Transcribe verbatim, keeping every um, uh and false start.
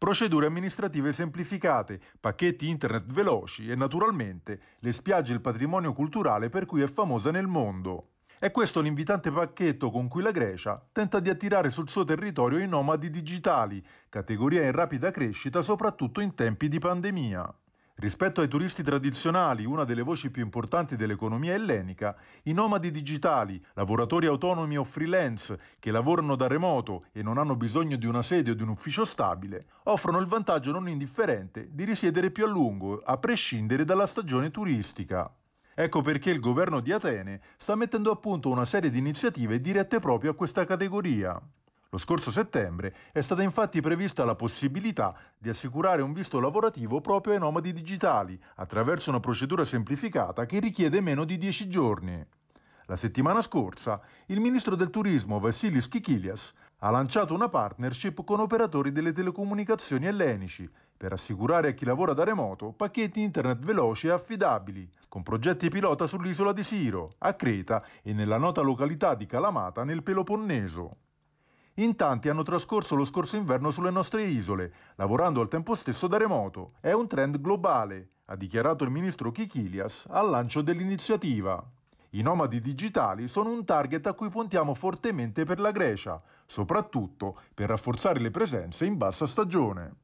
procedure amministrative semplificate, pacchetti internet veloci e naturalmente le spiagge e il patrimonio culturale per cui è famosa nel mondo. È questo l'invitante pacchetto con cui la Grecia tenta di attirare sul suo territorio i nomadi digitali, categoria in rapida crescita soprattutto in tempi di pandemia. Rispetto ai turisti tradizionali, una delle voci più importanti dell'economia ellenica, i nomadi digitali, lavoratori autonomi o freelance che lavorano da remoto e non hanno bisogno di una sede o di un ufficio stabile, offrono il vantaggio non indifferente di risiedere più a lungo, a prescindere dalla stagione turistica. Ecco perché il governo di Atene sta mettendo a punto una serie di iniziative dirette proprio a questa categoria. Lo scorso settembre è stata infatti prevista la possibilità di assicurare un visto lavorativo proprio ai nomadi digitali, attraverso una procedura semplificata che richiede meno di dieci giorni. La settimana scorsa, il ministro del turismo Vassilis Kikilias ha lanciato una partnership con operatori delle telecomunicazioni ellenici per assicurare a chi lavora da remoto pacchetti internet veloci e affidabili, con progetti pilota sull'isola di Siro, a Creta e nella nota località di Kalamata nel Peloponneso. In tanti hanno trascorso lo scorso inverno sulle nostre isole, lavorando al tempo stesso da remoto. È un trend globale, ha dichiarato il ministro Kikilias al lancio dell'iniziativa. I nomadi digitali sono un target a cui puntiamo fortemente per la Grecia, soprattutto per rafforzare le presenze in bassa stagione.